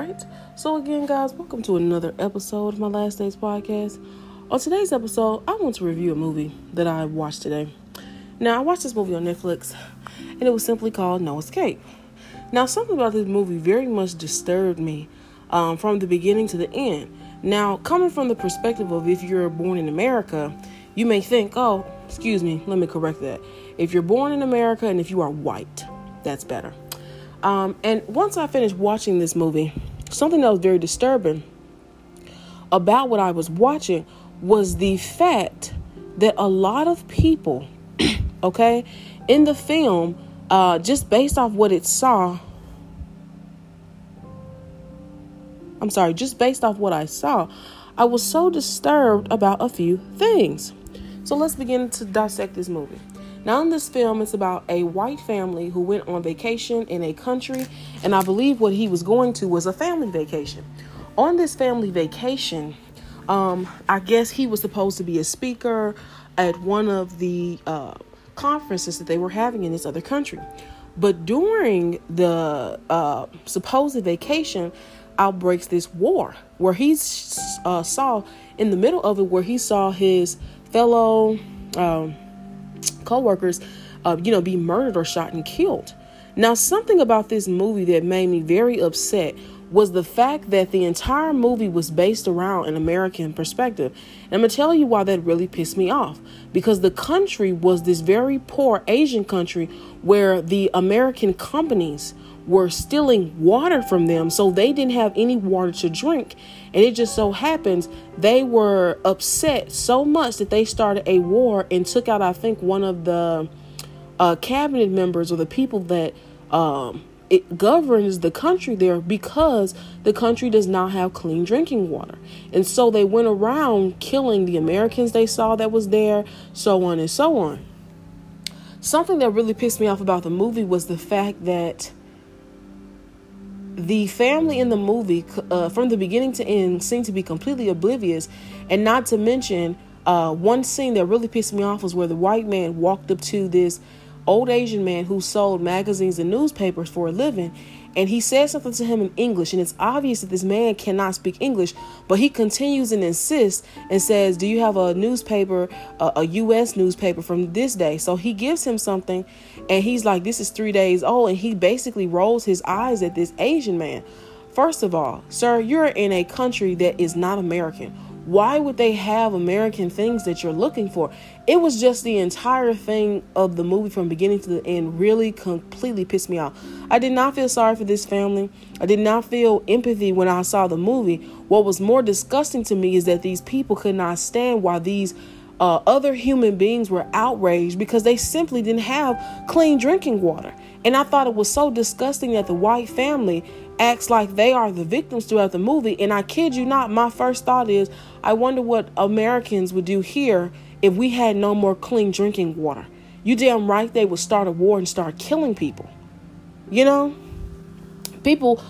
right? So again, guys, welcome to another episode of my Last Days Podcast. On today's episode, I want to review a movie that I watched today. Now, I watched this movie on Netflix, and it was simply called No Escape. Now, something about this movie very much disturbed me from the beginning to the end. Now, coming from the perspective of if you're born in America, you may think, oh, excuse me, let me correct that. If you're born in America and if you are white, that's better. And once I finished watching this movie, something that was very disturbing about what I was watching was the fact that a lot of people, okay, in the film, just based off what it saw, just based off what I saw, I was so disturbed about a few things. So let's begin to dissect this movie. Now, in this film, it's about a white family who went on vacation in a country, and I believe what he was going to was a family vacation. On this family vacation, I guess he was supposed to be a speaker at one of the conferences that they were having in this other country. But during the supposed vacation, outbreaks this war where he saw, in the middle of it, where he saw his fellow co-workers, be murdered or shot and killed. Now, something about this movie that made me very upset was the fact that the entire movie was based around an American perspective. And I'm going to tell you why that really pissed me off, because the country was this very poor Asian country where the American companies were stealing water from them, so they didn't have any water to drink. And it just so happens they were upset so much that they started a war and took out, I think, one of the cabinet members or the people that it governs the country there, because the country does not have clean drinking water. And so they went around killing the Americans they saw that was there, so on and so on. Something that really pissed me off about the movie was the fact that the family in the movie, from the beginning to end, seemed to be completely oblivious. And not to mention, one scene that really pissed me off was where the white man walked up to this old Asian man who sold magazines and newspapers for a living, and he said something to him in English, and it's obvious that this man cannot speak English, but he continues and insists and says, do you have a newspaper, a U.S. newspaper from this day? So he gives him something, and he's like, this is 3 days old, and he basically rolls his eyes at this Asian man. First of all, sir, you're in a country that is not American. Why would they have American things that you're looking for? It was just the entire thing of the movie from beginning to the end really completely pissed me off. I did not feel sorry for this family. I did not feel empathy when I saw the movie. What was more disgusting to me is that these people could not stand why these other human beings were outraged because they simply didn't have clean drinking water. And I thought it was so disgusting that the white family acts like they are the victims throughout the movie. And I kid you not, my first thought is, I wonder what Americans would do here if we had no more clean drinking water. You damn right they would start a war and start killing people. You know, people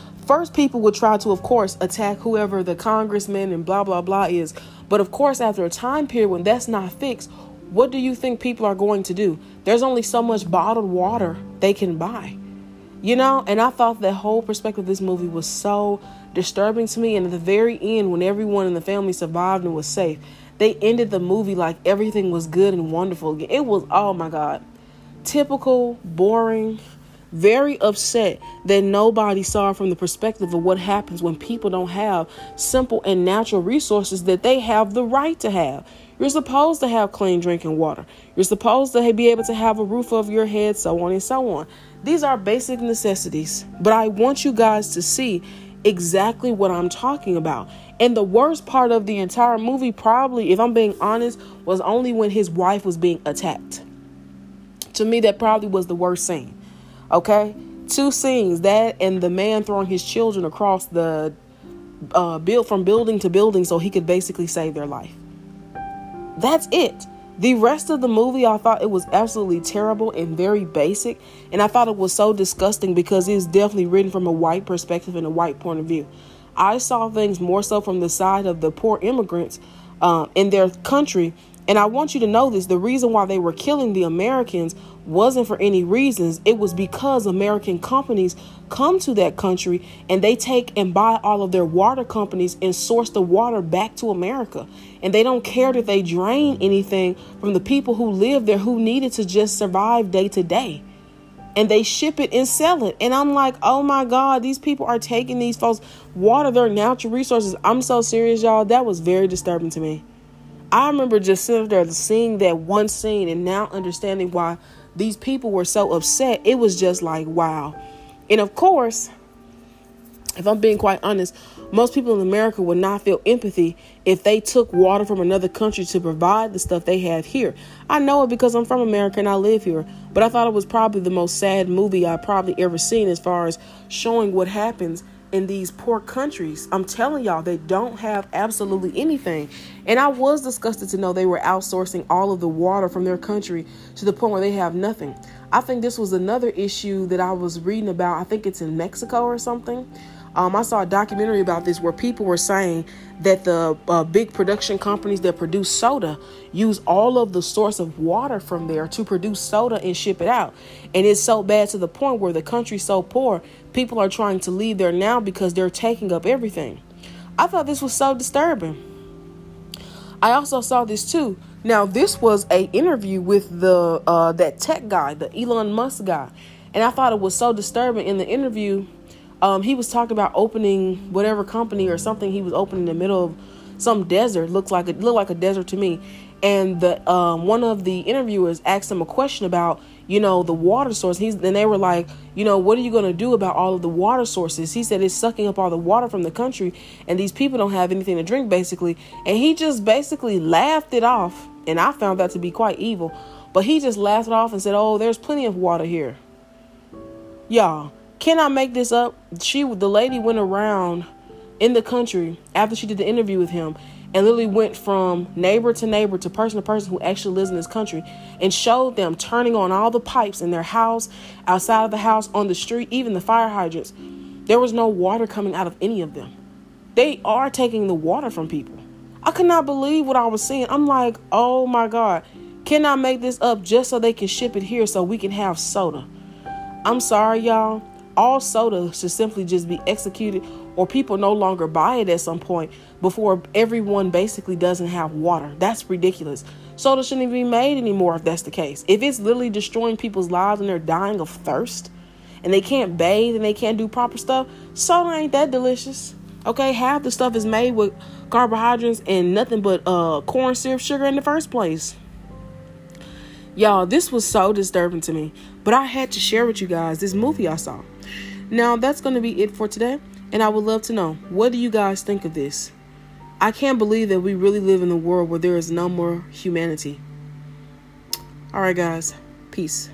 would try to, of course, attack whoever the congressman and blah, blah, blah is. But of course, after a time period when that's not fixed, what do you think people are going to do? There's only so much bottled water they can buy, you know? And I thought the whole perspective of this movie was so disturbing to me. And at the very end, when everyone in the family survived and was safe, they ended the movie like everything was good and wonderful again. It was, oh my God, typical, boring, very upset that nobody saw from the perspective of what happens when people don't have simple and natural resources that they have the right to have. You're supposed to have clean drinking water. You're supposed to be able to have a roof over your head, so on and so on. These are basic necessities, but I want you guys to see exactly what I'm talking about. And the worst part of the entire movie, probably, if I'm being honest, was only when his wife was being attacked. To me, that probably was the worst scene. Okay, two scenes, that and the man throwing his children across the from building to building so he could basically save their life. That's it. The rest of the movie, I thought it was absolutely terrible and very basic. And I thought it was so disgusting because it's definitely written from a white perspective and a white point of view. I saw things more so from the side of the poor immigrants in their country And I want you to know this. The reason why they were killing the Americans wasn't for any reasons. It was because American companies come to that country and they take and buy all of their water companies and source the water back to America. And they don't care that they drain anything from the people who live there, who need it to just survive day to day. And they ship it and sell it. And I'm like, oh my God, these people are taking these folks' water, their natural resources. I'm so serious, y'all. That was very disturbing to me. I remember just sitting there seeing that one scene and now understanding why these people were so upset. It was just like, wow. And of course, if I'm being quite honest, most people in America would not feel empathy if they took water from another country to provide the stuff they have here. I know it because I'm from America and I live here, but I thought it was probably the most sad movie I've probably ever seen as far as showing what happens in these poor countries. I'm telling y'all, they don't have absolutely anything. And I was disgusted to know they were outsourcing all of the water from their country to the point where they have nothing. I think this was another issue that I was reading about. I think it's in Mexico or something. I saw a documentary about this where people were saying that the big production companies that produce soda use all of the source of water from there to produce soda and ship it out. And it's so bad to the point where the country's so poor, people are trying to leave there now because they're taking up everything. I thought this was so disturbing. I also saw this too. Now, this was an interview with the that tech guy, the Elon Musk guy. And I thought it was so disturbing in the interview. He was talking about opening whatever company or something he was opening in the middle of some desert. Looked like a desert to me. And the one of the interviewers asked him a question about, you know, the water source. And they were like, you know, what are you going to do about all of the water sources? He said it's sucking up all the water from the country and these people don't have anything to drink, basically. And he just basically laughed it off. And I found that to be quite evil. But he just laughed it off and said, oh, there's plenty of water here. Y'all. Can I make this up? The lady went around in the country after she did the interview with him and literally went from neighbor to neighbor to person who actually lives in this country and showed them turning on all the pipes in their house, outside of the house, on the street, even the fire hydrants. There was no water coming out of any of them. They are taking the water from people. I could not believe what I was seeing. I'm like, oh my God, can I make this up just so they can ship it here so we can have soda? I'm sorry, y'all. All soda should simply just be executed or people no longer buy it at some point before everyone basically doesn't have water. That's ridiculous. Soda shouldn't even be made anymore if that's the case. If it's literally destroying people's lives and they're dying of thirst and they can't bathe and they can't do proper stuff, soda ain't that delicious. Okay, half the stuff is made with carbohydrates and nothing but corn syrup sugar in the first place. Y'all, this was so disturbing to me, but I had to share with you guys this movie I saw. Now, that's going to be it for today, and I would love to know, what do you guys think of this? I can't believe that we really live in a world where there is no more humanity. All right, guys. Peace.